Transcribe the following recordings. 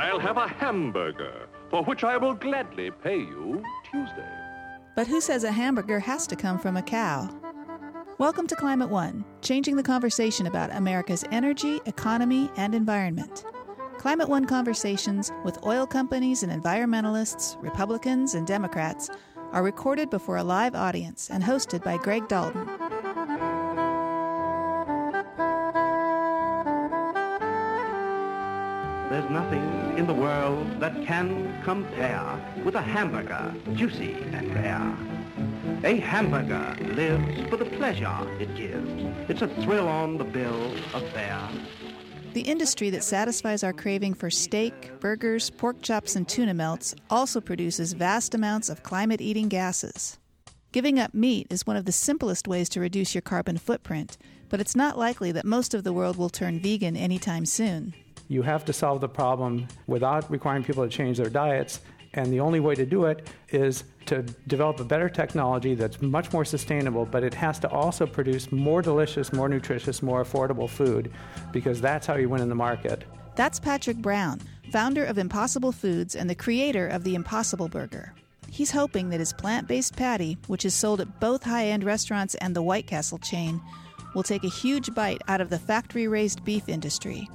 I'll have a hamburger, for which I will gladly pay you Tuesday. But who says a hamburger has to come from a cow? Welcome to Climate One, changing the conversation about America's energy, economy, and environment. Climate One conversations with oil companies and environmentalists, Republicans and Democrats are recorded before a live audience and hosted by Greg Dalton. There's nothing in the world that can compare with a hamburger, juicy and rare. A hamburger lives for the pleasure it gives. It's a thrill on the bill of fare. The industry that satisfies our craving for steak, burgers, pork chops, and tuna melts also produces vast amounts of climate-eating gases. Giving up meat is one of the simplest ways to reduce your carbon footprint, but it's not likely that most of the world will turn vegan anytime soon. You have to solve the problem without requiring people to change their diets, and the only way to do it is to develop a better technology that's much more sustainable, but it has to also produce more delicious, more nutritious, more affordable food, because that's how you win in the market. That's Patrick Brown, founder of Impossible Foods and the creator of the Impossible Burger. He's hoping that his plant-based patty, which is sold at both high-end restaurants and the White Castle chain, will take a huge bite out of the factory-raised beef industry.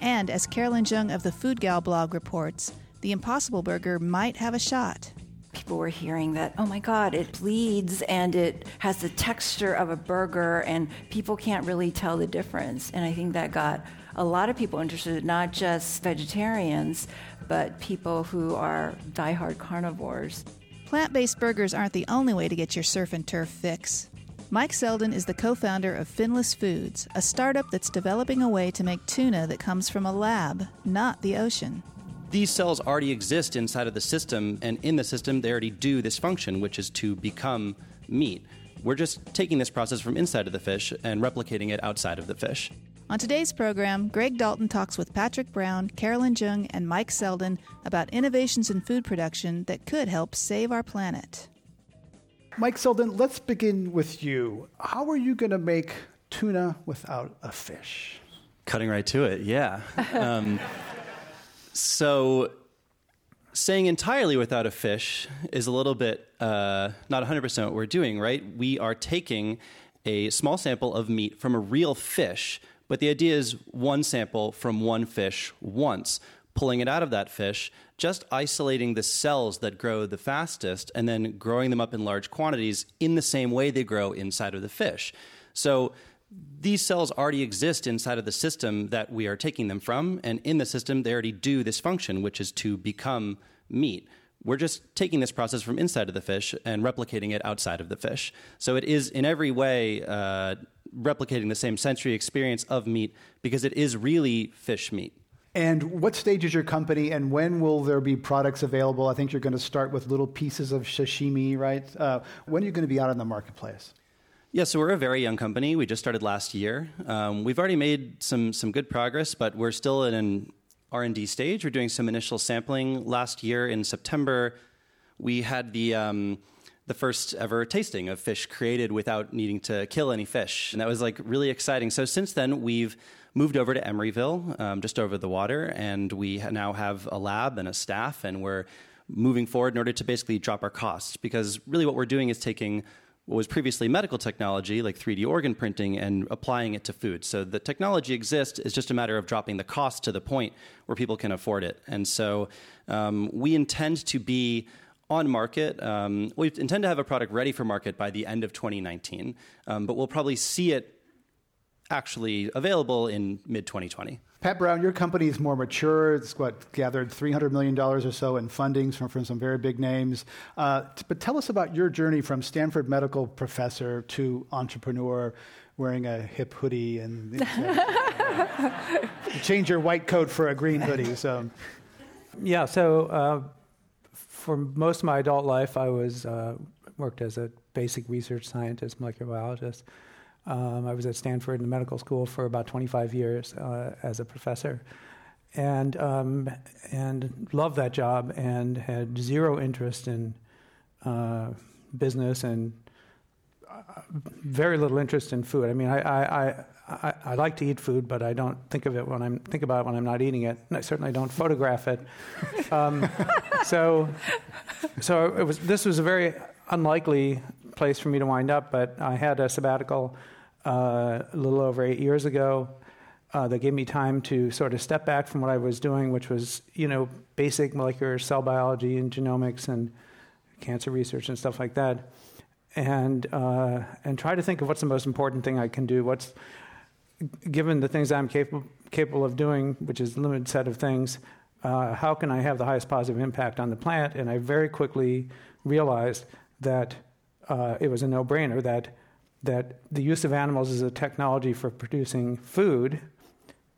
And as Carolyn Jung of the Food Gal blog reports, the Impossible Burger might have a shot. People were hearing that, oh my God, it bleeds and it has the texture of a burger and people can't really tell the difference. And I think that got a lot of people interested, not just vegetarians, but people who are diehard carnivores. Plant-based burgers aren't the only way to get your surf and turf fix. Mike Selden is the co-founder of Finless Foods, a startup that's developing a way to make tuna that comes from a lab, not the ocean. These cells already exist inside of the system, and in the system they already do this function, which is to become meat. We're just taking this process from inside of the fish and replicating it outside of the fish. On today's program, Greg Dalton talks with Patrick Brown, Carolyn Jung, and Mike Selden about innovations in food production that could help save our planet. Mike Selden, let's begin with you. How are you going to make tuna without a fish? Cutting right to it, yeah. So saying entirely without a fish is a little bit not 100% what we're doing, right? We are taking a small sample of meat from a real fish, but the idea is one sample from one fish once, pulling it out of that fish, just isolating the cells that grow the fastest and then growing them up in large quantities in the same way they grow inside of the fish. So these cells already exist inside of the system that we are taking them from, and in the system they already do this function, which is to become meat. We're just taking this process from inside of the fish and replicating it outside of the fish. So it is in every way replicating the same sensory experience of meat because it is really fish meat. And what stage is your company, and when will there be products available? I think you're going to start with little pieces of sashimi, right? When are you going to be out in the marketplace? Yeah, so we're a very young company. We just started last year. We've already made some good progress, but we're still in an R&D stage. We're doing some initial sampling. Last year in September, we had the first ever tasting of fish created without needing to kill any fish. And that was like really exciting. So since then, we've moved over to Emeryville, just over the water, and we now have a lab and a staff, and we're moving forward in order to basically drop our costs, because really what we're doing is taking what was previously medical technology, like 3D organ printing, and applying it to food. So the technology exists. It's just a matter of dropping the cost to the point where people can afford it. And so we intend to be on market. We intend to have a product ready for market by the end of 2019, but we'll probably see it actually available in mid-2020. Pat Brown, your company is more mature. It's gathered $300 million or so in fundings from some very big names. But tell us about your journey from Stanford medical professor to entrepreneur, wearing a hip hoodie and change your white coat for a green hoodie. So, yeah. So for most of my adult life, I was worked as a basic research scientist, molecular biologist. I was at Stanford in the medical school for about 25 years as a professor, and loved that job and had zero interest in business and very little interest in food. I mean, I I like to eat food, but I don't think about it when I'm not eating it, and I certainly don't photograph it. So this was a very unlikely place for me to wind up, but I had a sabbatical a little over 8 years ago that gave me time to sort of step back from what I was doing, which was, basic molecular cell biology and genomics and cancer research and stuff like that, and try to think of what's the most important thing I can do, given the things I'm capable of doing, which is a limited set of things, how can I have the highest positive impact on the planet? And I very quickly realized that it was a no-brainer that the use of animals as a technology for producing food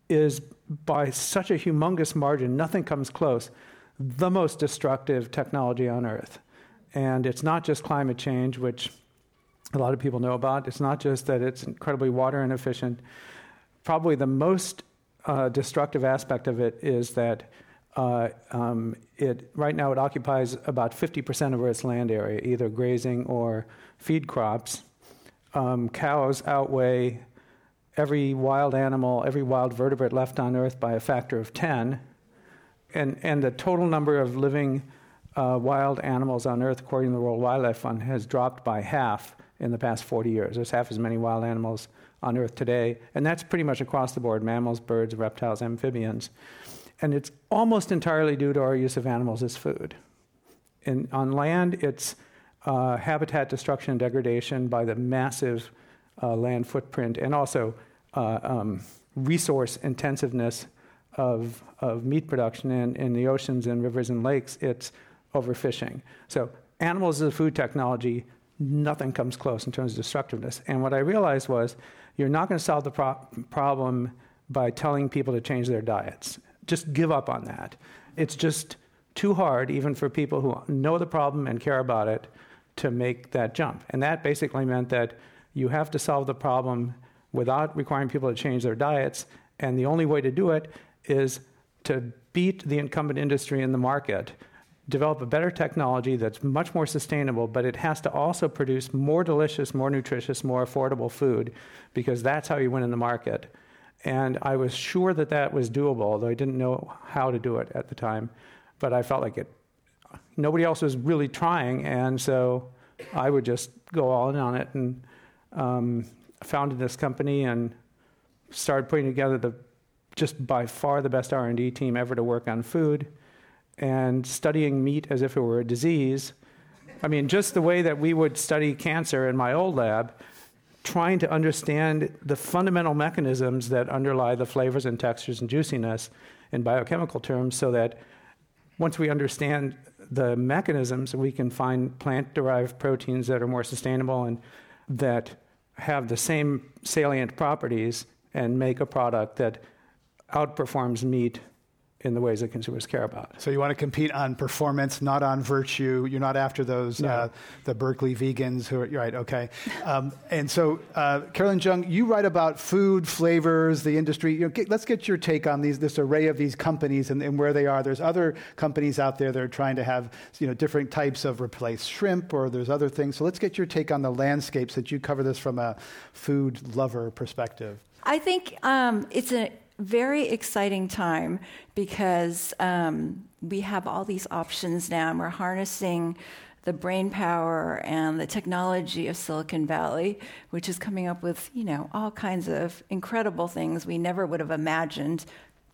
is, by such a humongous margin, nothing comes close, the most destructive technology on Earth. And it's not just climate change, which a lot of people know about. It's not just that it's incredibly water inefficient. Probably the most destructive aspect of it is that right now it occupies about 50% of Earth's land area, either grazing or feed crops. Cows outweigh every wild animal, every wild vertebrate left on Earth by a factor of 10. And the total number of living wild animals on Earth, according to the World Wildlife Fund, has dropped by half in the past 40 years. There's half as many wild animals on Earth today. And that's pretty much across the board: mammals, birds, reptiles, amphibians. And it's almost entirely due to our use of animals as food. And on land, it's habitat destruction and degradation by the massive land footprint, and also resource intensiveness of meat production. And in the oceans and rivers and lakes, it's overfishing. So animals as a food technology, nothing comes close in terms of destructiveness. And what I realized was, you're not going to solve the problem by telling people to change their diets. Just give up on that. It's just too hard, even for people who know the problem and care about it, to make that jump. And that basically meant that you have to solve the problem without requiring people to change their diets. And the only way to do it is to beat the incumbent industry in the market, develop a better technology that's much more sustainable, but it has to also produce more delicious, more nutritious, more affordable food, because that's how you win in the market. And I was sure that that was doable, although I didn't know how to do it at the time. But I felt like it. Nobody else was really trying, and so I would just go all in on it, and founded this company and started putting together just by far the best R&D team ever to work on food, and studying meat as if it were a disease. I mean, just the way that we would study cancer in my old lab, trying to understand the fundamental mechanisms that underlie the flavors and textures and juiciness in biochemical terms, so that once we understand the mechanisms, we can find plant-derived proteins that are more sustainable and that have the same salient properties, and make a product that outperforms meat in the ways that consumers care about. So you want to compete on performance, not on virtue. You're not after those the Berkeley vegans who are right. Okay, and so Carolyn Jung, you write about food, flavors, the industry. Let's get your take on this array of these companies and where they are. There's other companies out there that are trying to have different types of replaced shrimp, or there's other things. So let's get your take on the landscapes that you cover this from a food lover perspective. I think it's a very exciting time, because we have all these options now, and we're harnessing the brain power and the technology of Silicon Valley, which is coming up with all kinds of incredible things we never would have imagined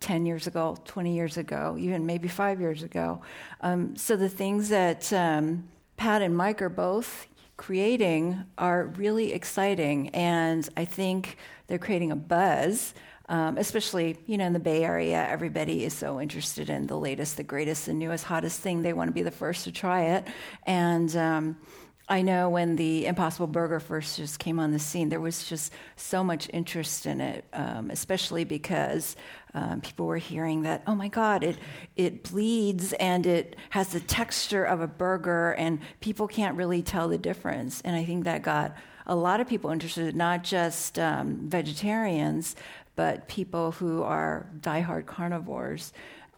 10 years ago, 20 years ago, even maybe 5 years ago. So the things that Pat and Mike are both creating are really exciting, and I think they're creating a buzz. Especially, in the Bay Area, everybody is so interested in the latest, the greatest, the newest, hottest thing. They want to be the first to try it. And I know when the Impossible Burger first just came on the scene, there was just so much interest in it, especially because people were hearing that, oh my God, it bleeds and it has the texture of a burger, and people can't really tell the difference. And I think that got a lot of people interested, not just vegetarians, but people who are diehard carnivores.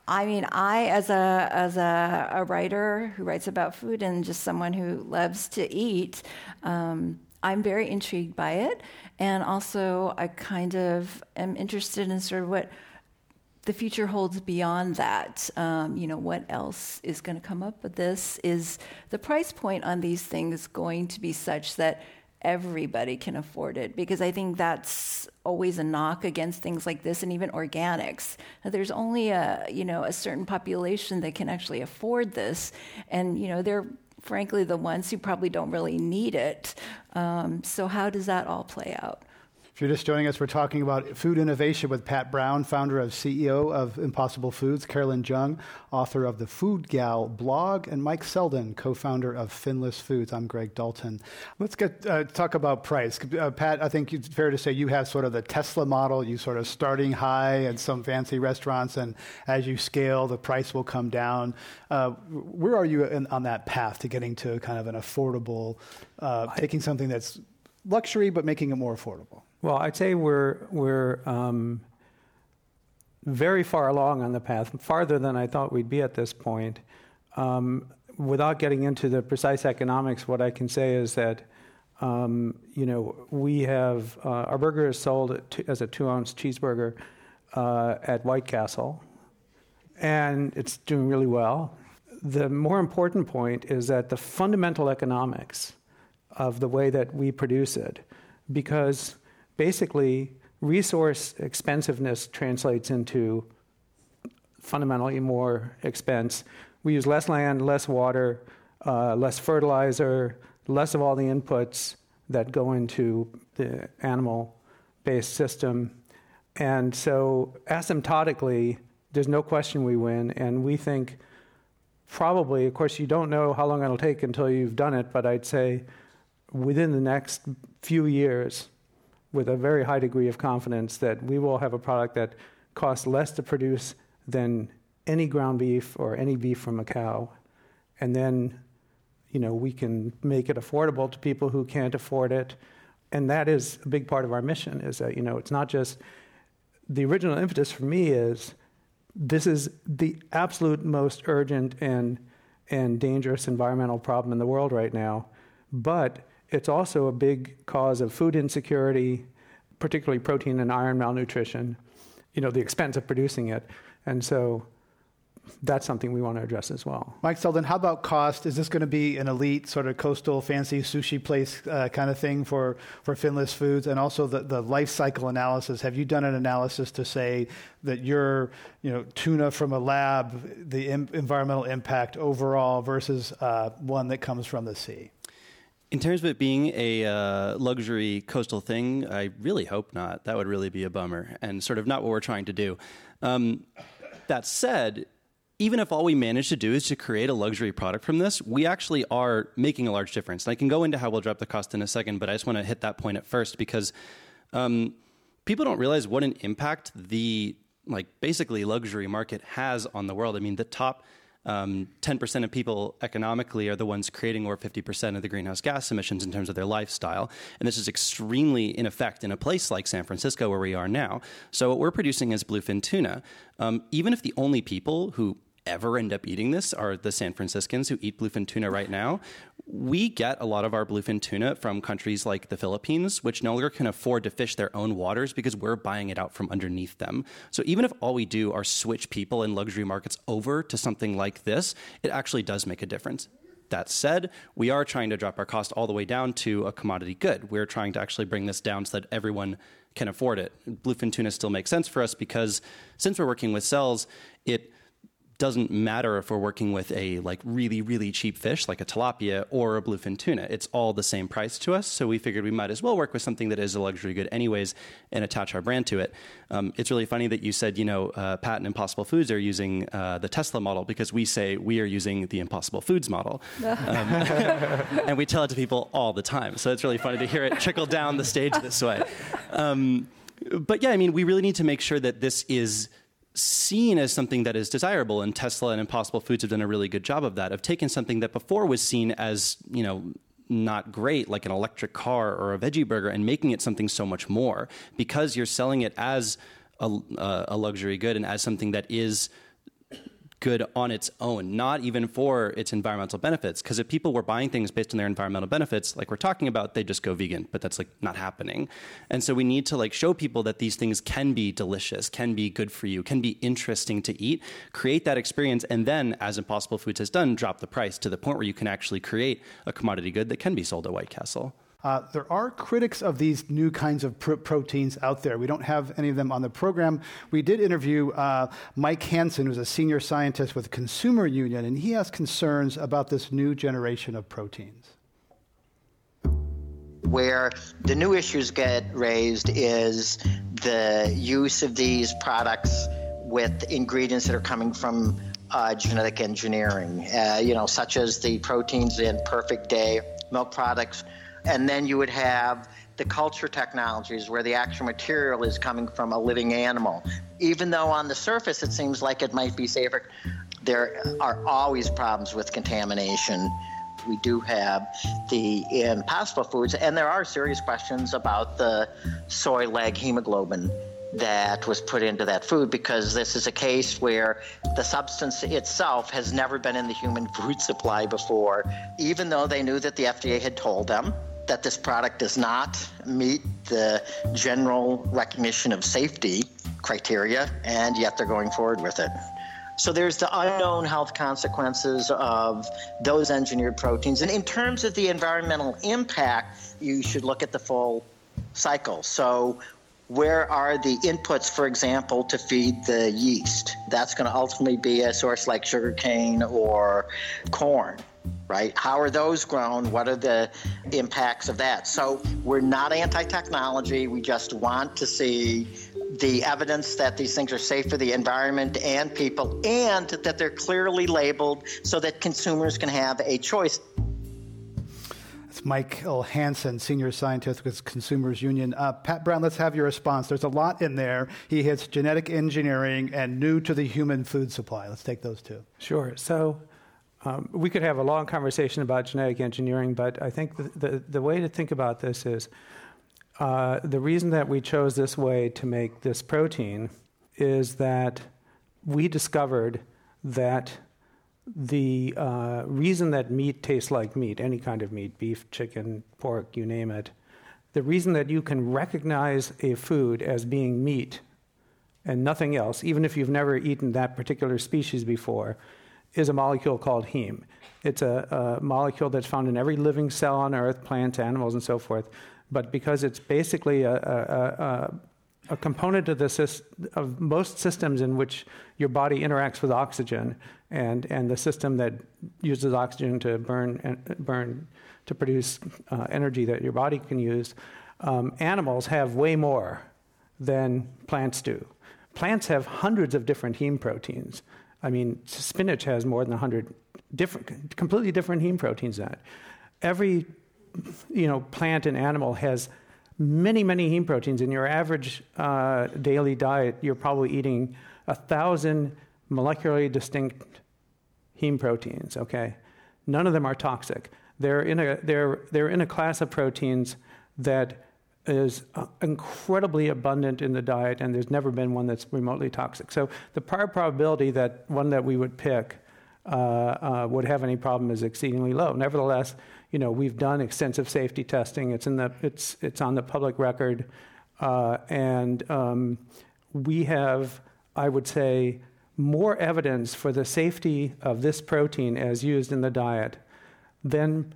I mean, as a writer who writes about food, and just someone who loves to eat, I'm very intrigued by it. And also I kind of am interested in sort of what the future holds beyond that. What else is going to come up with this? Is the price point on these things going to be such that everybody can afford it? Because I think that's always a knock against things like this and even organics. There's only a certain population that can actually afford this. And, they're frankly the ones who probably don't really need it. So how does that all play out? If you're just joining us, we're talking about food innovation with Pat Brown, founder and CEO of Impossible Foods, Carolyn Jung, author of the Food Gal blog, and Mike Selden, co-founder of Finless Foods. I'm Greg Dalton. Let's talk about price. Pat, I think it's fair to say you have sort of the Tesla model. You sort of starting high at some fancy restaurants, and as you scale, the price will come down. Where are you on that path to getting to kind of an affordable, taking something that's luxury but making it more affordable? Well, I'd say we're very far along on the path, farther than I thought we'd be at this point. Without getting into the precise economics, what I can say is that we have our burger is sold as a 2-ounce cheeseburger at White Castle, and it's doing really well. The more important point is that the fundamental economics of the way that we produce it, because basically, resource expensiveness translates into fundamentally more expense. We use less land, less water, less fertilizer, less of all the inputs that go into the animal-based system. And so asymptotically, there's no question we win. And we think probably, of course, you don't know how long it'll take until you've done it, but I'd say within the next few years, with a very high degree of confidence that we will have a product that costs less to produce than any ground beef or any beef from a cow. And then, we can make it affordable to people who can't afford it. And that is a big part of our mission, is that, it's not just... The original impetus for me is this is the absolute most urgent and dangerous environmental problem in the world right now. But it's also a big cause of food insecurity, particularly protein and iron malnutrition, the expense of producing it. And so that's something we want to address as well. Mike Selden, how about cost? Is this going to be an elite sort of coastal fancy sushi place kind of thing for Finless Foods? And also the life cycle analysis. Have you done an analysis to say that your tuna from a lab, the environmental impact overall versus one that comes from the sea? In terms of it being a luxury coastal thing, I really hope not. That would really be a bummer and sort of not what we're trying to do. That said, even if all we manage to do is to create a luxury product from this, we actually are making a large difference. And I can go into how we'll drop the cost in a second, but I just want to hit that point at first because people don't realize what an impact the basically luxury market has on the world. I mean, the top 10% of people economically are the ones creating over 50% of the greenhouse gas emissions in terms of their lifestyle. And this is extremely in effect in a place like San Francisco where we are now. So what we're producing is bluefin tuna. Even if the only people who ever end up eating this are the San Franciscans who eat bluefin tuna right now, we get a lot of our bluefin tuna from countries like the Philippines, which no longer can afford to fish their own waters because we're buying it out from underneath them. So even if all we do are switch people in luxury markets over to something like this, it actually does make a difference. That said, we are trying to drop our cost all the way down to a commodity good. We're trying to actually bring this down so that everyone can afford it. Bluefin tuna still makes sense for us because since we're working with cells, it doesn't matter if we're working with a really, really cheap fish like a tilapia or a bluefin tuna. It's all the same price to us. So we figured we might as well work with something that is a luxury good anyways and attach our brand to it. It's really funny that you said, Pat and Impossible Foods are using the Tesla model because we say we are using the Impossible Foods model. And we tell it to people all the time. So it's really funny to hear it trickle down the stage this way. But yeah, we really need to make sure that this is seen as something that is desirable, and Tesla and Impossible Foods have done a really good job of that, of taking something that before was seen as, not great, like an electric car or a veggie burger, and making it something so much more because you're selling it as a luxury good and as something that is good on its own, not even for its environmental benefits. Because if people were buying things based on their environmental benefits, like we're talking about, they just go vegan, but that's like not happening. And so we need to like show people that these things can be delicious, can be good for you, can be interesting to eat, create that experience. And then as Impossible Foods has done, drop the price to the point where you can actually create a commodity good that can be sold at White Castle. There are critics of these new kinds of proteins out there. We don't have any of them on the program. We did interview Mike Hansen, who's a senior scientist with Consumer Union, and he has concerns about this new generation of proteins. Where the new issues get raised is the use of these products with ingredients that are coming from genetic engineering, such as the proteins in Perfect Day milk products. And then you would have the culture technologies where the actual material is coming from a living animal. Even though on the surface it seems like it might be safer, there are always problems with contamination. We do have the Impossible Foods, and there are serious questions about the soy leg hemoglobin that was put into that food, because this is a case where the substance itself has never been in the human food supply before, even though they knew that the FDA had told them that this product does not meet the general recognition of safety criteria, and yet they're going forward with it. So there's the unknown health consequences of those engineered proteins. And in terms of the environmental impact, you should look at the full cycle. So where are the inputs, for example, to feed the yeast? That's going to ultimately be a source like sugarcane or corn, right? How are those grown? What are the impacts of that? So we're not anti-technology. We just want to see the evidence that these things are safe for the environment and people, and that they're clearly labeled so that consumers can have a choice. Michael Hansen, senior scientist with Consumers Union. Pat Brown, let's have your response. There's a lot in there. He hits genetic engineering and new to the human food supply. Let's take those two. Sure. So we could have a long conversation about genetic engineering, but I think the way to think about this is the reason that we chose this way to make this protein is that we discovered that the reason that meat tastes like meat, any kind of meat, beef, chicken, pork, you name it, the reason that you can recognize a food as being meat and nothing else, even if you've never eaten that particular species before, is a molecule called heme. It's a molecule that's found in every living cell on Earth, plants, animals, and so forth. But because it's basically a component of of most systems in which your body interacts with oxygen, and the system that uses oxygen to burn to produce energy that your body can use, animals have way more than plants do. Plants have hundreds of different heme proteins. I mean, spinach has more than 100 completely different heme proteins in it. Every plant and animal has many, many heme proteins. In your average daily diet, you're probably eating 1,000 molecularly distinct heme proteins. Okay, none of them are toxic. They're in a class of proteins that is incredibly abundant in the diet, and there's never been one that's remotely toxic. So the prior probability that one that we would pick would have any problem is exceedingly low. Nevertheless, we've done extensive safety testing. It's on the public record, and we have, I would say, more evidence for the safety of this protein as used in the diet than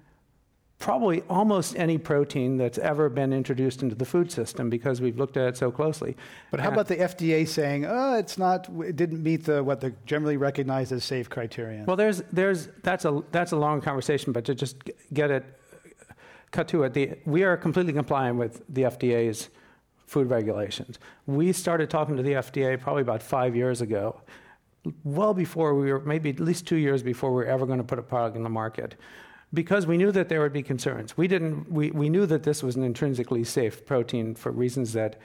probably almost any protein that's ever been introduced into the food system, because we've looked at it so closely. But how about the FDA saying, it didn't meet what they generally recognized as safe criterion? Well, that's a long conversation, but to just we are completely compliant with the FDA's food regulations. We started talking to the FDA probably about 5 years ago, well before we were, maybe at least 2 years before we were ever going to put a product in the market, because we knew that there would be concerns. We knew that this was an intrinsically safe protein for reasons that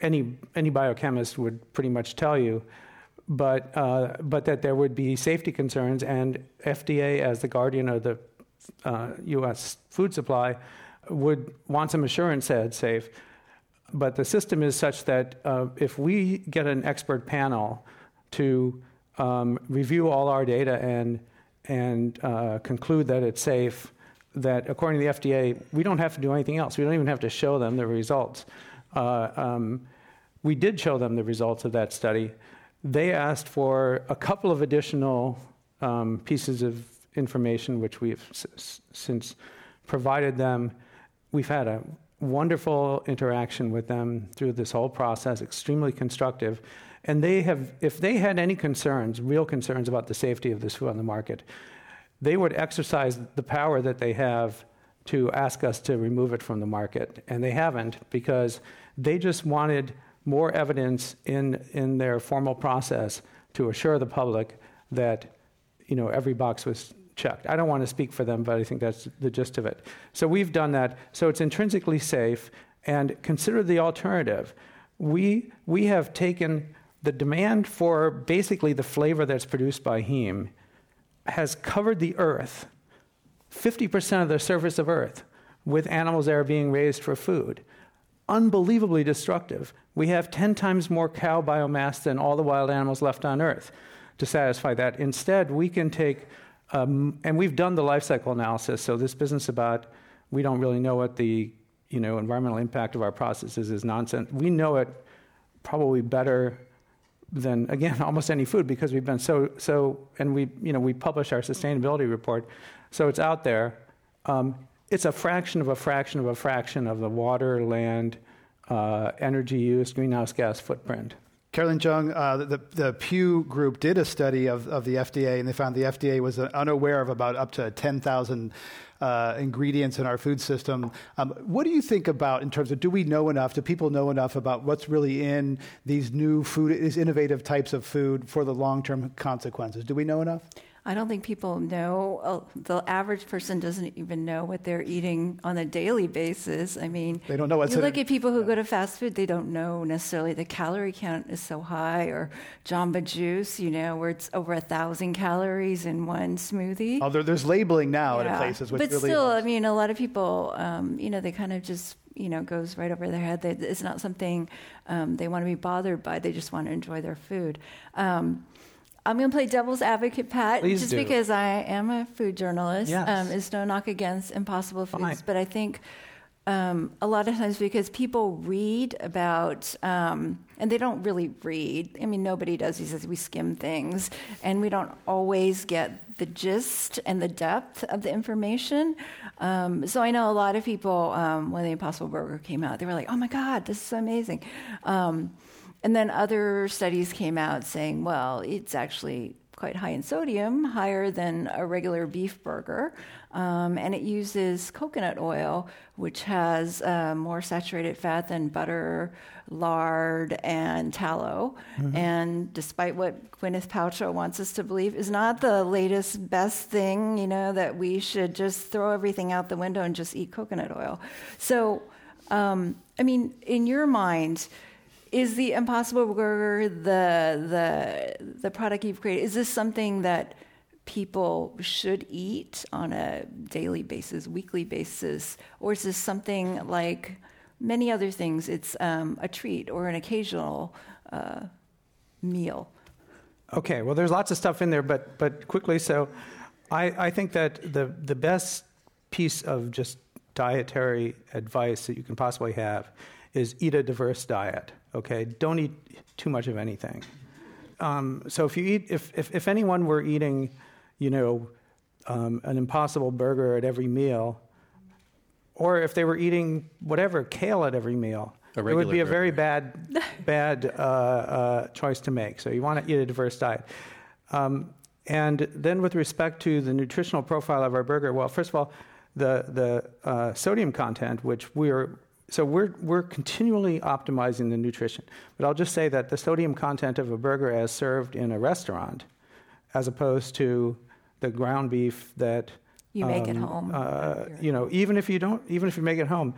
any biochemist would pretty much tell you, but that there would be safety concerns, and FDA, as the guardian of the U.S. food supply, would want some assurance that it's safe. But the system is such that if we get an expert panel to review all our data and conclude that it's safe, that according to the FDA, we don't have to do anything else. We don't even have to show them the results. We did show them the results of that study. They asked for a couple of additional pieces of information, which we've since provided them. We've had a wonderful interaction with them through this whole process, extremely constructive. And they have, if they had any concerns, real concerns about the safety of this food on the market, they would exercise the power that they have to ask us to remove it from the market. And they haven't, because they just wanted more evidence in their formal process to assure the public that, you know, every box was checked. I don't want to speak for them, but I think that's the gist of it. So we've done that. So it's intrinsically safe. And consider the alternative. We have taken the demand for basically the flavor that's produced by heme has covered the earth, 50% of the surface of earth, with animals that are being raised for food. Unbelievably destructive. We have 10 times more cow biomass than all the wild animals left on earth to satisfy that. Instead, we can take, and we've done the life cycle analysis, so this business about we don't really know what the, you know, environmental impact of our processes is nonsense. We know it probably better than, again, almost any food, because we've been so, and we, you know, we publish our sustainability report, so it's out there. It's a fraction of a fraction of a fraction of the water, land, energy use, greenhouse gas footprint. Carolyn Jung, the Pew Group did a study of the FDA, and they found the FDA was unaware of about up to 10,000 ingredients in our food system. What do you think about in terms of, do we know enough? Do people know enough about what's really in these new food, these innovative types of food for the long-term consequences? Do we know enough? I don't think people know. The average person doesn't even know what they're eating on a daily basis. I mean, they don't know what's in it. You look at people who go to fast food, they don't know necessarily the calorie count is so high, or Jamba Juice, you know, where it's over 1,000 calories in one smoothie. Oh, there's labeling now at places, which really still, helps. I mean, a lot of people, you know, they kind of just, you know, goes right over their head. It's not something they want to be bothered by. They just want to enjoy their food. I'm going to play devil's advocate, Pat. Please just do. Because I am a food journalist. Yes. It's no knock against impossible foods. Fine. But I think a lot of times, because people read about, and they don't really read. I mean, nobody does. He says we skim things, and we don't always get the gist and the depth of the information. So I know a lot of people, when the Impossible Burger came out, they were like, oh, my God, this is amazing. And then other studies came out saying, well, it's actually quite high in sodium, higher than a regular beef burger. And it uses coconut oil, which has more saturated fat than butter, lard, and tallow. Mm-hmm. And despite what Gwyneth Paltrow wants us to believe, is not the latest best thing, you know, that we should just throw everything out the window and just eat coconut oil. So, I mean, in your mind, is the Impossible Burger the product you've created? Is this something that people should eat on a daily basis, weekly basis, or is this something like many other things? It's a treat or an occasional meal. Okay. Well, there's lots of stuff in there, but quickly. So, I think that the best piece of just dietary advice that you can possibly have is eat a diverse diet. Okay, don't eat too much of anything. So if you eat, if anyone were eating, you know, an Impossible Burger at every meal, or if they were eating whatever, kale at every meal, it would be a very bad choice to make. So you want to eat a diverse diet. And then with respect to the nutritional profile of our burger, well, first of all, the sodium content, which we're continually optimizing the nutrition. But I'll just say that the sodium content of a burger as served in a restaurant, as opposed to the ground beef that you make at home. You know, even if you make it home,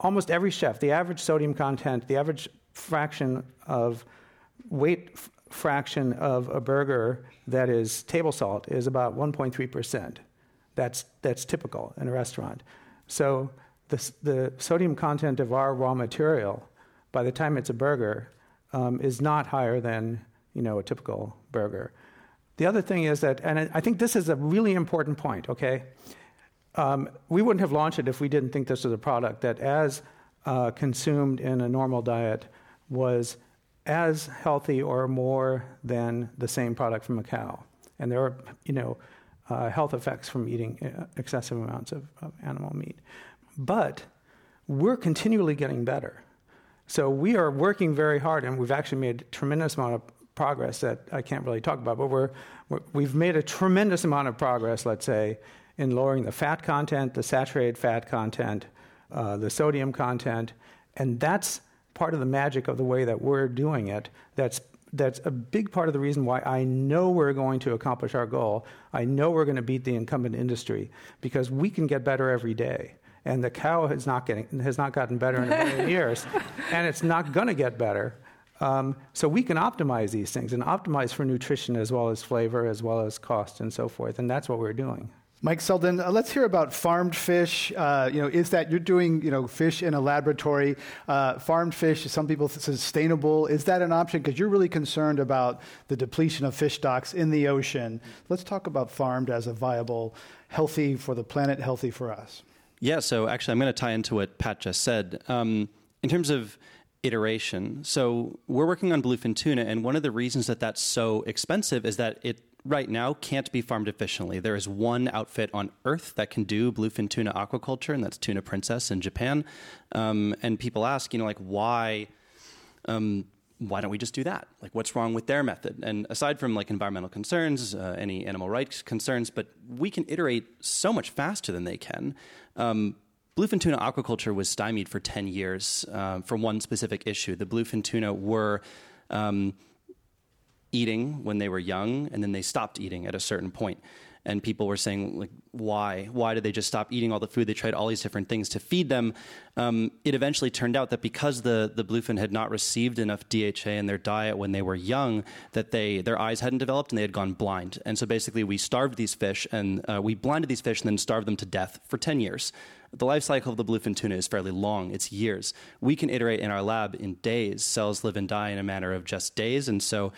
almost every chef, the average sodium content, the average fraction of fraction of a burger that is table salt is about 1.3%. That's typical in a restaurant. So the sodium content of our raw material, by the time it's a burger, is not higher than a typical burger. The other thing is that, and I think this is a really important point, okay? We wouldn't have launched it if we didn't think this was a product that, as consumed in a normal diet, was as healthy or more than the same product from a cow. And there are, health effects from eating excessive amounts of animal meat. But we're continually getting better. So we are working very hard, and we've actually made a tremendous amount of progress that I can't really talk about, but we've made a tremendous amount of progress, let's say, in lowering the fat content, the saturated fat content, the sodium content, and that's part of the magic of the way that we're doing it. That's a big part of the reason why I know we're going to accomplish our goal. I know we're going to beat the incumbent industry, because we can get better every day. And the cow has not gotten better in a million years, and it's not going to get better. So we can optimize these things and optimize for nutrition as well as flavor, as well as cost and so forth. And that's what we're doing. Mike Selden, let's hear about farmed fish. Is that you're doing, fish in a laboratory? Farmed fish, some people sustainable. Is that an option? Because you're really concerned about the depletion of fish stocks in the ocean. Let's talk about farmed as a viable, healthy for the planet, healthy for us. Yeah. So actually, I'm going to tie into what Pat just said in terms of iteration. So we're working on bluefin tuna, and one of the reasons that that's so expensive is that it right now can't be farmed efficiently. There is one outfit on Earth that can do bluefin tuna aquaculture, and that's Tuna Princess in Japan. And people ask, why don't we just do that? Like, what's wrong with their method? And aside from environmental concerns, any animal rights concerns, but we can iterate so much faster than they can. Bluefin tuna aquaculture was stymied for 10 years for one specific issue. The bluefin tuna were eating when they were young, and then they stopped eating at a certain point. And people were saying, why? Why did they just stop eating all the food? They tried all these different things to feed them. It eventually turned out that because the bluefin had not received enough DHA in their diet when they were young, that their eyes hadn't developed and they had gone blind. And so basically we starved these fish, and we blinded these fish and then starved them to death for 10 years. The life cycle of the bluefin tuna is fairly long. It's years. We can iterate in our lab in days. Cells live and die in a matter of just days. And so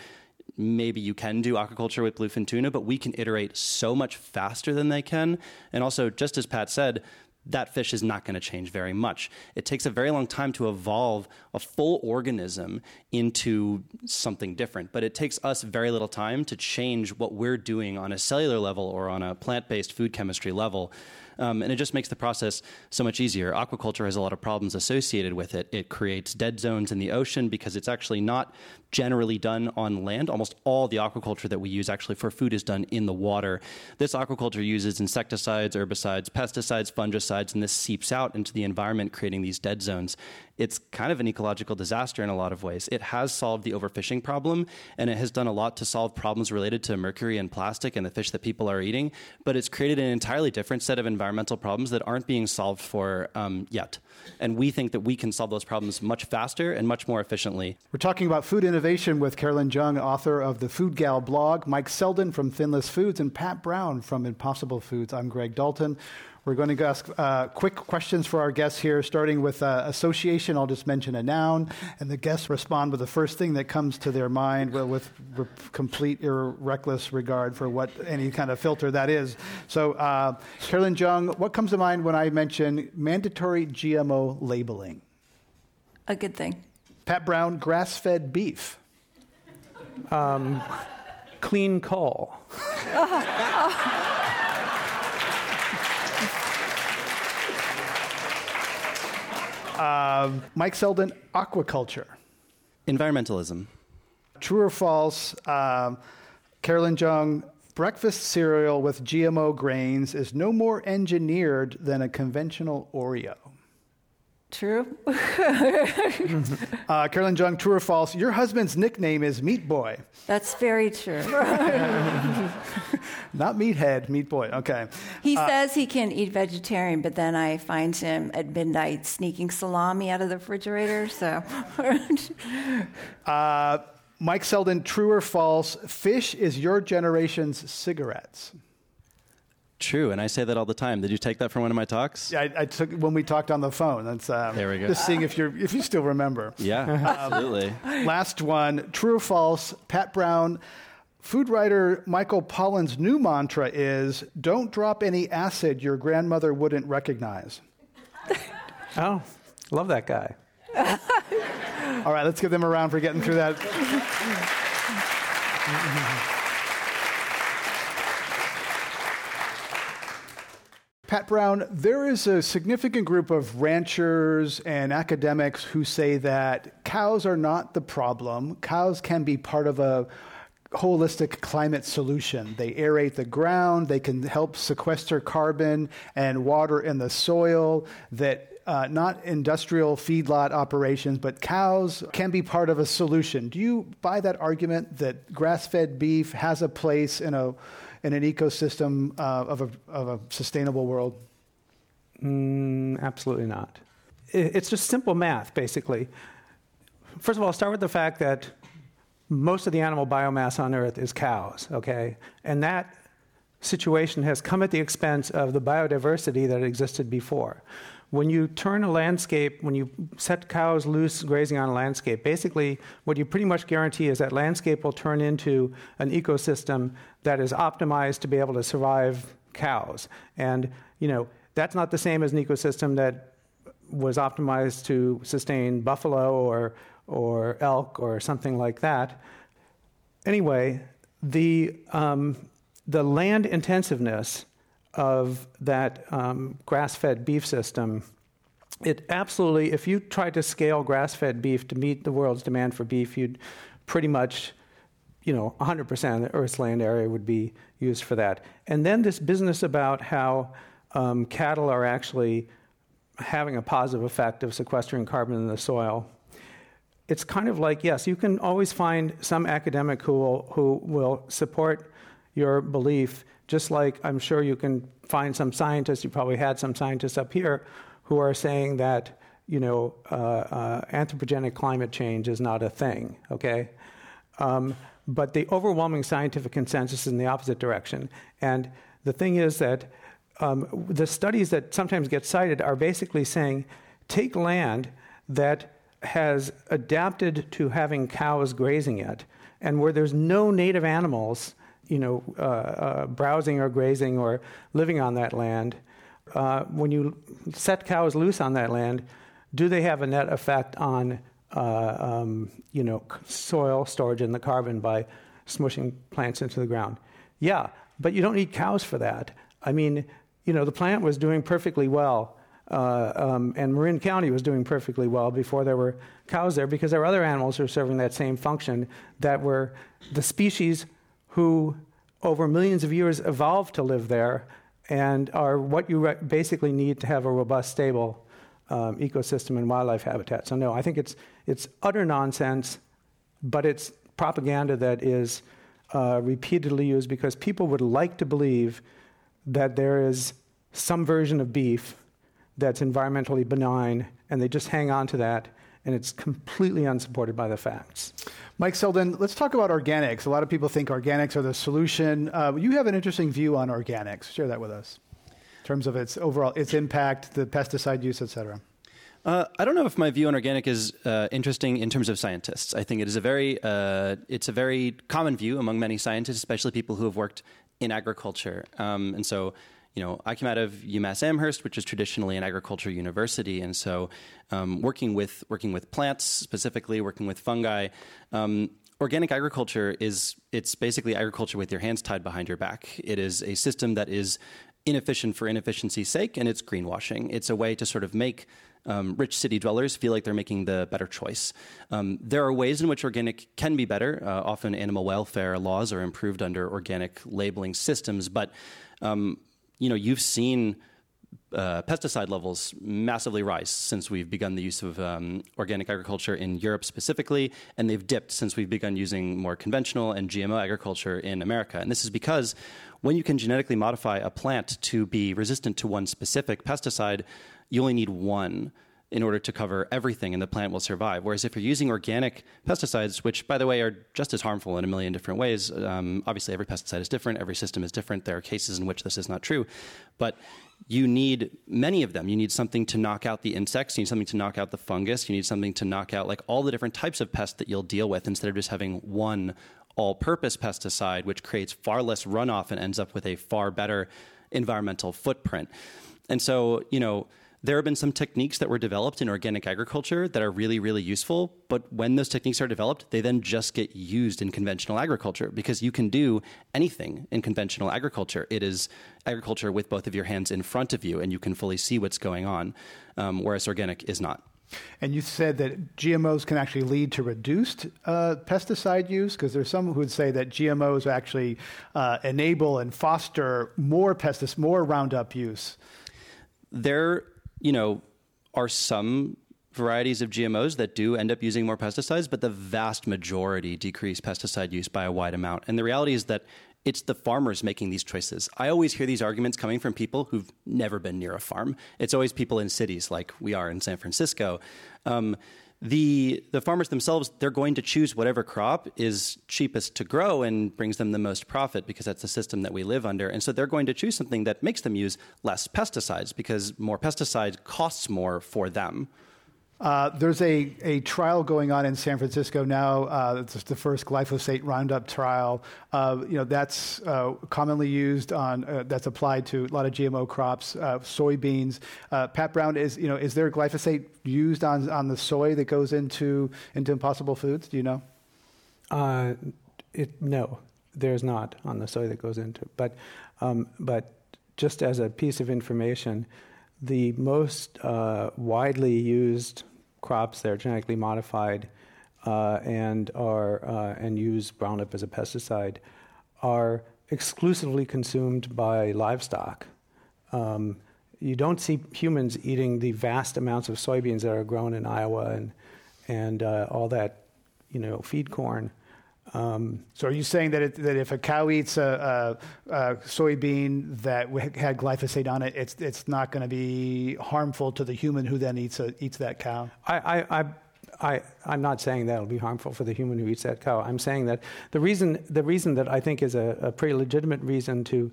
maybe you can do aquaculture with bluefin tuna, but we can iterate so much faster than they can. And also, just as Pat said, that fish is not going to change very much. It takes a very long time to evolve a full organism into something different, but it takes us very little time to change what we're doing on a cellular level or on a plant-based food chemistry level. And it just makes the process so much easier. Aquaculture has a lot of problems associated with it. It creates dead zones in the ocean because it's actually not generally done on land. Almost all the aquaculture that we use actually for food is done in the water. This aquaculture uses insecticides, herbicides, pesticides, fungicides, and this seeps out into the environment, creating these dead zones. It's kind of an ecological disaster in a lot of ways. It has solved the overfishing problem, and it has done a lot to solve problems related to mercury and plastic and the fish that people are eating, but it's created an entirely different set of environmental problems that aren't being solved for yet. And we think that we can solve those problems much faster and much more efficiently. We're talking about food innovation with Carolyn Jung, author of the Food Gal blog, Mike Selden from Thinless Foods, and Pat Brown from Impossible Foods. I'm Greg Dalton. We're going to ask quick questions for our guests here, starting with association. I'll just mention a noun, and the guests respond with the first thing that comes to their mind with complete reckless regard for what any kind of filter that is. So, Carolyn Jung, what comes to mind when I mention mandatory GMO labeling? A good thing. Pat Brown, grass-fed beef. Clean call. Mike Selden, aquaculture. Environmentalism. True or false, Carolyn Jung, breakfast cereal with GMO grains is no more engineered than a conventional Oreo. True. Carolyn Jung, true or false, your husband's nickname is Meat Boy. That's very true. Not Meathead, Meat Boy. Okay. He says he can eat vegetarian, but then I find him at midnight sneaking salami out of the refrigerator. So, Mike Selden, true or false, fish is your generation's cigarettes. true, and I say that all the time. Did you take that from one of my talks? Yeah, I took when we talked on the phone. That's there we go. Just seeing if you still remember. Yeah, absolutely. Last one: true or false? Pat Brown, food writer Michael Pollan's new mantra is: "Don't drop any acid your grandmother wouldn't recognize." Oh, love that guy. All right, let's give them a round for getting through that. Pat Brown, there is a significant group of ranchers and academics who say that cows are not the problem. Cows can be part of a holistic climate solution. They aerate the ground. They can help sequester carbon and water in the soil that not industrial feedlot operations, but cows can be part of a solution. Do you buy that argument that grass-fed beef has a place in an ecosystem of a sustainable world? Absolutely not. It's just simple math, basically. First of all, I'll start with the fact that most of the animal biomass on Earth is cows, okay? And that situation has come at the expense of the biodiversity that existed before. When you turn a landscape, when you set cows loose grazing on a landscape, basically what you pretty much guarantee is that landscape will turn into an ecosystem that is optimized to be able to survive cows. And, that's not the same as an ecosystem that was optimized to sustain buffalo or elk or something like that. Anyway, the land intensiveness of that grass-fed beef system, it absolutely, if you tried to scale grass-fed beef to meet the world's demand for beef, you'd pretty much, 100% of the Earth's land area would be used for that. And then this business about how cattle are actually having a positive effect of sequestering carbon in the soil, it's kind of like, yes, you can always find some academic who will support your belief, just like I'm sure you can find some scientists, you probably had some scientists up here, who are saying that, anthropogenic climate change is not a thing, okay? But the overwhelming scientific consensus is in the opposite direction. And the thing is that the studies that sometimes get cited are basically saying, take land that has adapted to having cows grazing it, and where there's no native animals browsing or grazing or living on that land. When you set cows loose on that land, do they have a net effect on, soil storage and the carbon by smushing plants into the ground? Yeah, but you don't need cows for that. I mean, the plant was doing perfectly well, and Marin County was doing perfectly well before there were cows there, because there were other animals who were serving that same function that were the species who over millions of years evolved to live there and are what you basically need to have a robust, stable ecosystem and wildlife habitat. So no, I think it's utter nonsense, but it's propaganda that is repeatedly used because people would like to believe that there is some version of beef that's environmentally benign, and they just hang on to that, and it's completely unsupported by the facts. Mike Selden, let's talk about organics. A lot of people think organics are the solution. You have an interesting view on organics. Share that with us in terms of its overall, its impact, the pesticide use, et cetera. I don't know if my view on organic is interesting in terms of scientists. I think it is a very common view among many scientists, especially people who have worked in agriculture. And so, I came out of UMass Amherst, which is traditionally an agriculture university, and so working with plants specifically, working with fungi, organic agriculture it's basically agriculture with your hands tied behind your back. It is a system that is inefficient for inefficiency's sake, and it's greenwashing. It's a way to sort of make rich city dwellers feel like they're making the better choice. There are ways in which organic can be better. Often animal welfare laws are improved under organic labeling systems, but you've seen pesticide levels massively rise since we've begun the use of organic agriculture in Europe specifically, and they've dipped since we've begun using more conventional and GMO agriculture in America. And this is because when you can genetically modify a plant to be resistant to one specific pesticide, you only need one in order to cover everything and the plant will survive. Whereas if you're using organic pesticides, which, by the way, are just as harmful in a million different ways, obviously every pesticide is different, every system is different. There are cases in which this is not true, but you need many of them. You need something to knock out the insects, you need something to knock out the fungus, you need something to knock out like all the different types of pests that you'll deal with instead of just having one all-purpose pesticide, which creates far less runoff and ends up with a far better environmental footprint. And so, you know, there have been some techniques that were developed in organic agriculture that are really, really useful. But when those techniques are developed, they then just get used in conventional agriculture because you can do anything in conventional agriculture. It is agriculture with both of your hands in front of you and you can fully see what's going on, whereas organic is not. And you said that GMOs can actually lead to reduced pesticide use, because there's some who would say that GMOs actually enable and foster more Roundup use. There, you know, are some varieties of GMOs that do end up using more pesticides, but the vast majority decrease pesticide use by a wide amount. And the reality is that it's the farmers making these choices. I always hear these arguments coming from people who've never been near a farm. It's always people in cities like we are in San Francisco. The farmers themselves, they're going to choose whatever crop is cheapest to grow and brings them the most profit because that's the system that we live under. And so they're going to choose something that makes them use less pesticides because more pesticides costs more for them. There's a trial going on in San Francisco now. It's the first glyphosate Roundup trial. That's commonly used on that's applied to a lot of GMO crops, soybeans. Pat Brown, is there glyphosate used on the soy that goes into Impossible Foods? Do you know? No, there's not on the soy that goes into. But just as a piece of information, the most widely used crops that are genetically modified and use Roundup as a pesticide are exclusively consumed by livestock. You don't see humans eating the vast amounts of soybeans that are grown in Iowa and all that, feed corn. So are you saying that if a cow eats a soybean that had glyphosate on it, it's not going to be harmful to the human who then eats that cow? I'm not saying that it'll be harmful for the human who eats that cow. I'm saying that the reason that I think is a pretty legitimate reason to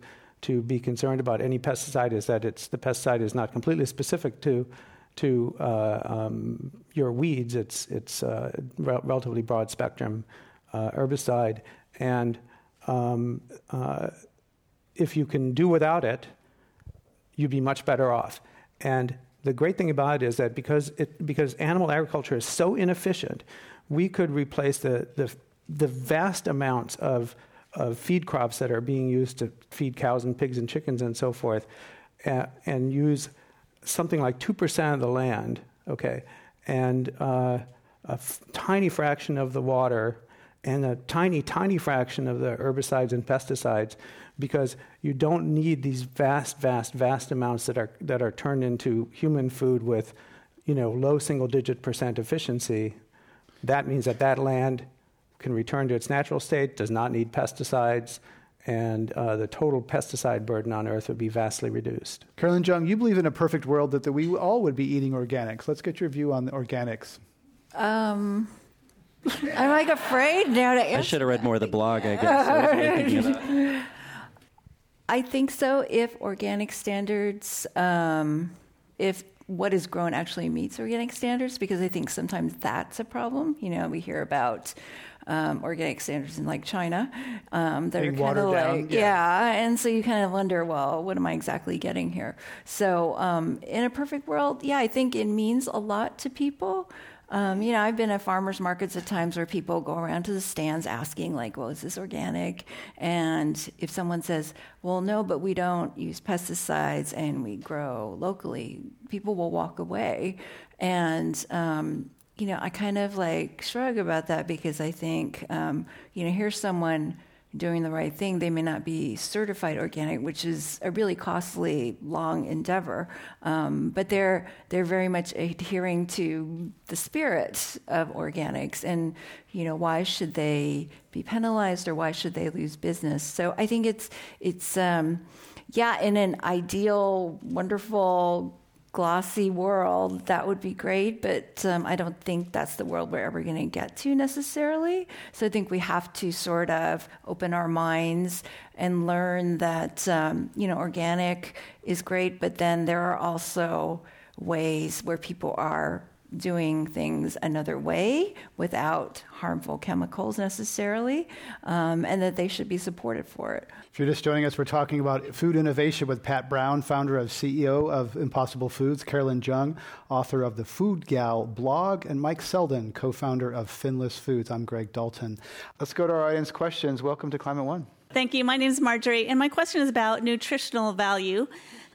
be concerned about any pesticide is that the pesticide is not completely specific to your weeds. It's relatively broad spectrum. Herbicide, and if you can do without it, you'd be much better off. And the great thing about it is that because animal agriculture is so inefficient, we could replace the vast amounts of feed crops that are being used to feed cows and pigs and chickens and so forth, and use something like 2% of the land, okay, and tiny fraction of the water, and a tiny, tiny fraction of the herbicides and pesticides, because you don't need these vast, vast, vast amounts that are turned into human food with, low single-digit % efficiency. That means that land can return to its natural state, does not need pesticides, and the total pesticide burden on Earth would be vastly reduced. Carolyn Jung, you believe in a perfect world that we all would be eating organics. Let's get your view on the organics. I'm like afraid now to answer. I should have read more of the blog, I guess. I think so. If organic standards, if what is grown actually meets organic standards, because I think sometimes that's a problem. We hear about organic standards in like China that are kind of like, and so you kind of wonder, well, what am I exactly getting here? So in a perfect world, I think it means a lot to people. I've been at farmers markets at times where people go around to the stands asking, like, well, is this organic? And if someone says, well, no, but we don't use pesticides and we grow locally, people will walk away. And, I kind of like shrug about that because I think, here's someone doing the right thing. They may not be certified organic, which is a really costly, long endeavor, but they're very much adhering to the spirit of organics. And why should they be penalized, or why should they lose business? So I think it's in an ideal, wonderful, glossy world, that would be great, but I don't think that's the world we're ever going to get to necessarily. So I think we have to sort of open our minds and learn that, organic is great, but then there are also ways where people are doing things another way without harmful chemicals necessarily, and that they should be supported for it. If you're just joining us, we're talking about food innovation with Pat Brown, founder and CEO of Impossible Foods, Carolyn Jung, author of the Food Gal blog, and Mike Selden, co-founder of Finless Foods. I'm Greg Dalton. Let's go to our audience questions. Welcome to Climate One. Thank you. My name is Marjorie, and my question is about nutritional value.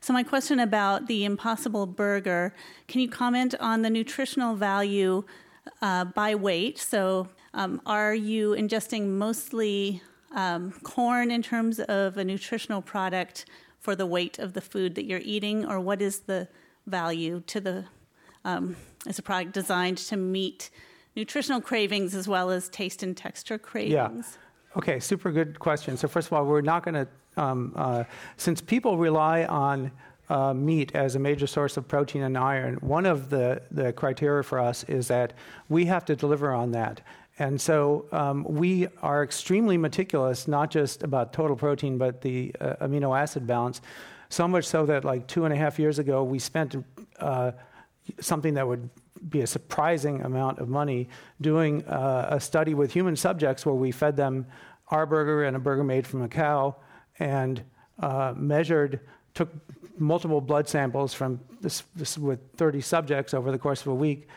So my question about the Impossible Burger, can you comment on the nutritional value by weight? So are you ingesting mostly corn in terms of a nutritional product for the weight of the food that you're eating, or what is the value to the as a product designed to meet nutritional cravings as well as taste and texture cravings? Yeah. Okay, super good question. So first of all, we're not going to since people rely on meat as a major source of protein and iron, one of the criteria for us is that we have to deliver on that. And so we are extremely meticulous, not just about total protein, but the amino acid balance, so much so that like 2.5 years ago, we spent something that would be a surprising amount of money doing a study with human subjects where we fed them our burger and a burger made from a cow, and took multiple blood samples from this with 30 subjects over the course of a week,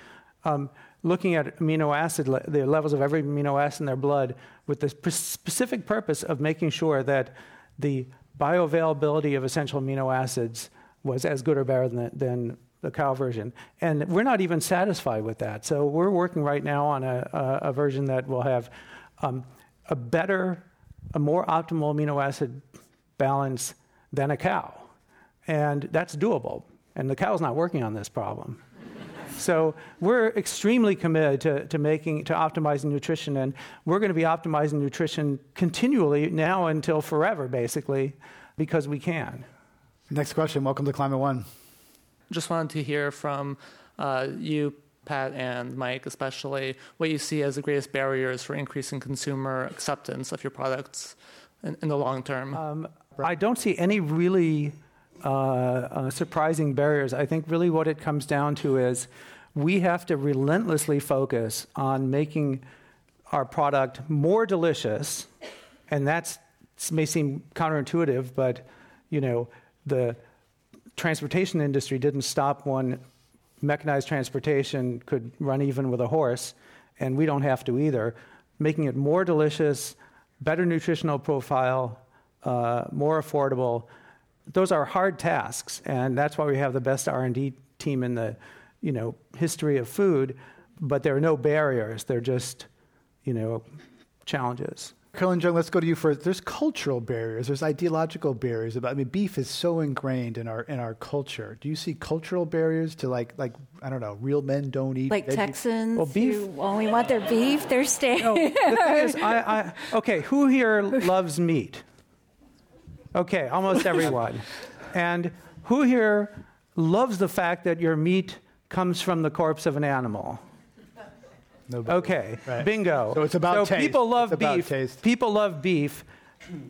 looking at amino acid, the levels of every amino acid in their blood, with the specific purpose of making sure that the bioavailability of essential amino acids was as good or better than the cow version. And we're not even satisfied with that. So we're working right now on a version that will have a more optimal amino acid balance than a cow. And that's doable. And the cow's not working on this problem. So we're extremely committed to optimizing nutrition, and we're going to be optimizing nutrition continually now until forever, basically, because we can. Next question. Welcome to Climate One. Just wanted to hear from you, Pat and Mike especially, what you see as the greatest barriers for increasing consumer acceptance of your products in the long term. I don't see any really surprising barriers. I think really what it comes down to is we have to relentlessly focus on making our product more delicious, and that may seem counterintuitive, but the transportation industry didn't stop when mechanized transportation could run even with a horse, and we don't have to either. Making it more delicious, better nutritional profile, more affordable. Those are hard tasks, and that's why we have the best R&D team in the, history of food, but there are no barriers. They're just, challenges. Carolyn Jung, let's go to you first. There's cultural barriers. There's ideological barriers. Beef is so ingrained in our culture. Do you see cultural barriers to real men don't eat Texans who only want their beef, their steak? No, the thing is, okay, who here loves meat? Okay, almost everyone. And who here loves the fact that your meat comes from the corpse of an animal? Nobody. Okay, right. Bingo. So it's about taste. People love beef. People love beef.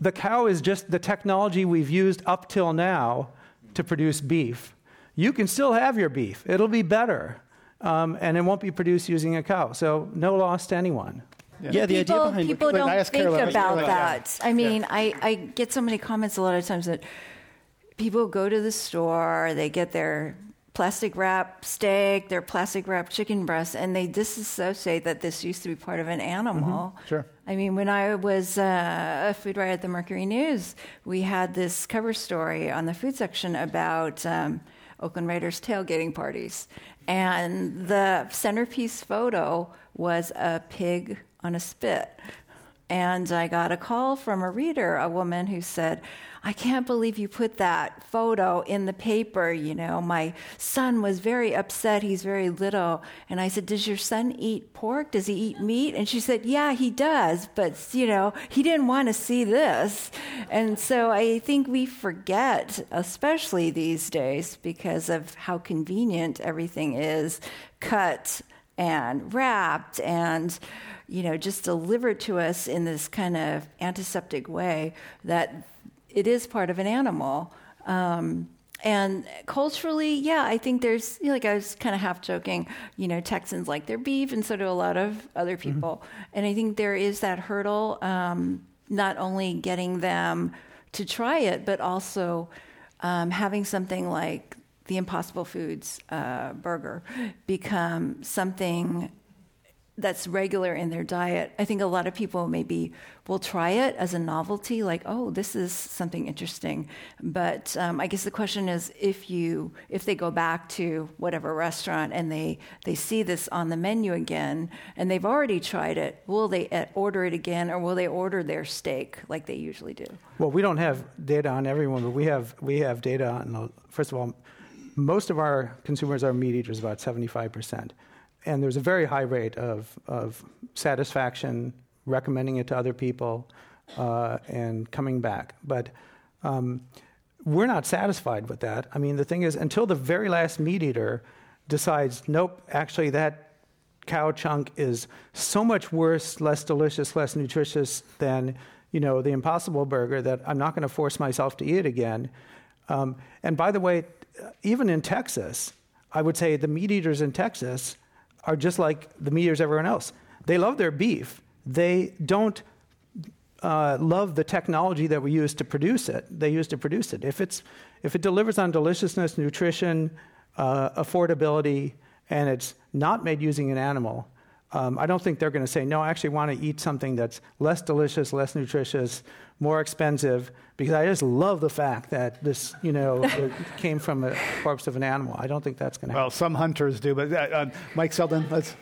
The cow is just the technology we've used up till now to produce beef. You can still have your beef. It'll be better, and it won't be produced using a cow. So no loss to anyone. Yeah, the idea behind people don't think about that. I get so many comments a lot of times that people go to the store, they get their plastic wrap steak, their plastic wrap chicken breast, and they disassociate that this used to be part of an animal. Mm-hmm. Sure. When I was a food writer at the Mercury News, we had this cover story on the food section about Oakland Raiders tailgating parties. And the centerpiece photo was a pig on a spit. And I got a call from a reader, a woman who said, I can't believe you put that photo in the paper. You know, my son was very upset. He's very little. And I said, does your son eat pork? Does he eat meat? And she said, yeah, he does. But, you know, he didn't want to see this. And so I think we forget, especially these days, because of how convenient everything is, cut and wrapped and, you know, just delivered to us in this kind of antiseptic way, that it is part of an animal. And culturally, yeah, I think there's, you know, like I was kind of half joking, you know, Texans like their beef, and so do a lot of other people. Mm-hmm. And I think there is that hurdle, not only getting them to try it, but also having something like the Impossible Foods burger become something that's regular in their diet. I think a lot of people maybe will try it as a novelty, like, oh, this is something interesting. But I guess the question is, if they go back to whatever restaurant and they see this on the menu again and they've already tried it, will they order it again, or will they order their steak like they usually do? Well, we don't have data on everyone, but we have data on, first of all, most of our consumers are meat eaters, about 75%. And there's a very high rate of satisfaction, recommending it to other people, and coming back. But we're not satisfied with that. I mean, the thing is, until the very last meat eater decides, nope, actually that cow chunk is so much worse, less delicious, less nutritious than, you know, the Impossible Burger, that I'm not going to force myself to eat it again. And by the way, even in Texas, I would say the meat eaters in Texas are just like the meat eaters everyone else. They love their beef. They don't love the technology that we use to produce it. They use to produce it. If it delivers on deliciousness, nutrition, affordability, and it's not made using an animal, I don't think they're going to say, no, I actually want to eat something that's less delicious, less nutritious, more expensive, because I just love the fact that this, you know, it came from a corpse of an animal. I don't think that's going to happen. Well, some hunters do, but Mike Selden, let's...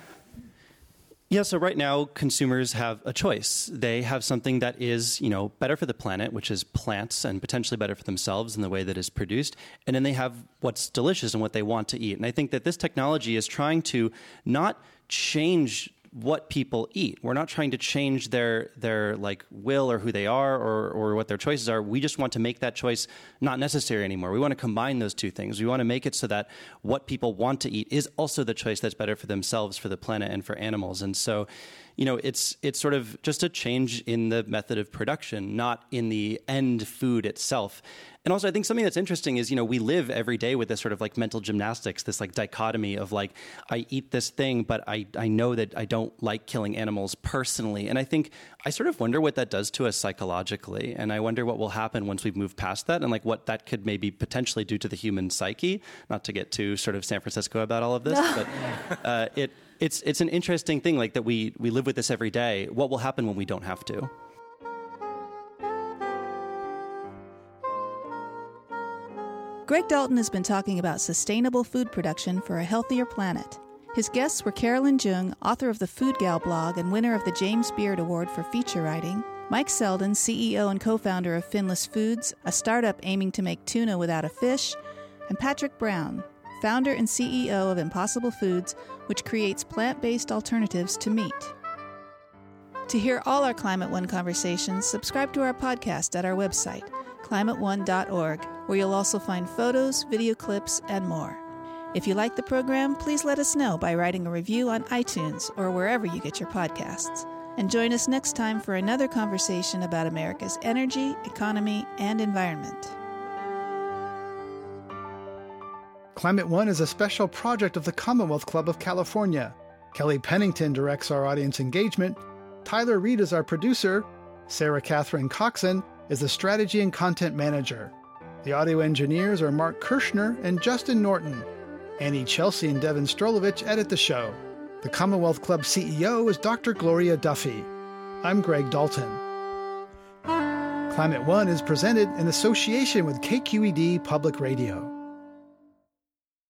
Yeah, so right now, consumers have a choice. They have something that is, you know, better for the planet, which is plants, and potentially better for themselves in the way that it's produced. And then they have what's delicious and what they want to eat. And I think that this technology is trying to not change what people eat. We're not trying to change their like will or who they are or what their choices are. We just want to make that choice not necessary anymore. We want to combine those two things. We want to make it so that what people want to eat is also the choice that's better for themselves, for the planet, and for animals. And so, you know, it's sort of just a change in the method of production, not in the end food itself. And also, I think something that's interesting is, you know, we live every day with this sort of like mental gymnastics, this like dichotomy of like, I eat this thing, but I know that I don't like killing animals personally. And I think I sort of wonder what that does to us psychologically. And I wonder what will happen once we've moved past that, and like what that could maybe potentially do to the human psyche, not to get too sort of San Francisco about all of this, but it's an interesting thing, like that we live with this every day. What will happen when we don't have to? Greg Dalton has been talking about sustainable food production for a healthier planet. His guests were Carolyn Jung, author of the Food Gal blog and winner of the James Beard Award for feature writing, Mike Selden, CEO and co-founder of Finless Foods, a startup aiming to make tuna without a fish, and Patrick Brown, founder and CEO of Impossible Foods, which creates plant-based alternatives to meat. To hear all our Climate One conversations, subscribe to our podcast at our website, climateone.org, where you'll also find photos, video clips, and more. If you like the program, please let us know by writing a review on iTunes or wherever you get your podcasts. And join us next time for another conversation about America's energy, economy, and environment. Climate One is a special project of the Commonwealth Club of California. Kelly Pennington directs our audience engagement. Tyler Reed is our producer. Sarah Catherine Coxon is the strategy and content manager. The audio engineers are Mark Kirshner and Justin Norton. Annie Chelsea and Devin Strolovich edit the show. The Commonwealth Club CEO is Dr. Gloria Duffy. I'm Greg Dalton. Climate One is presented in association with KQED Public Radio.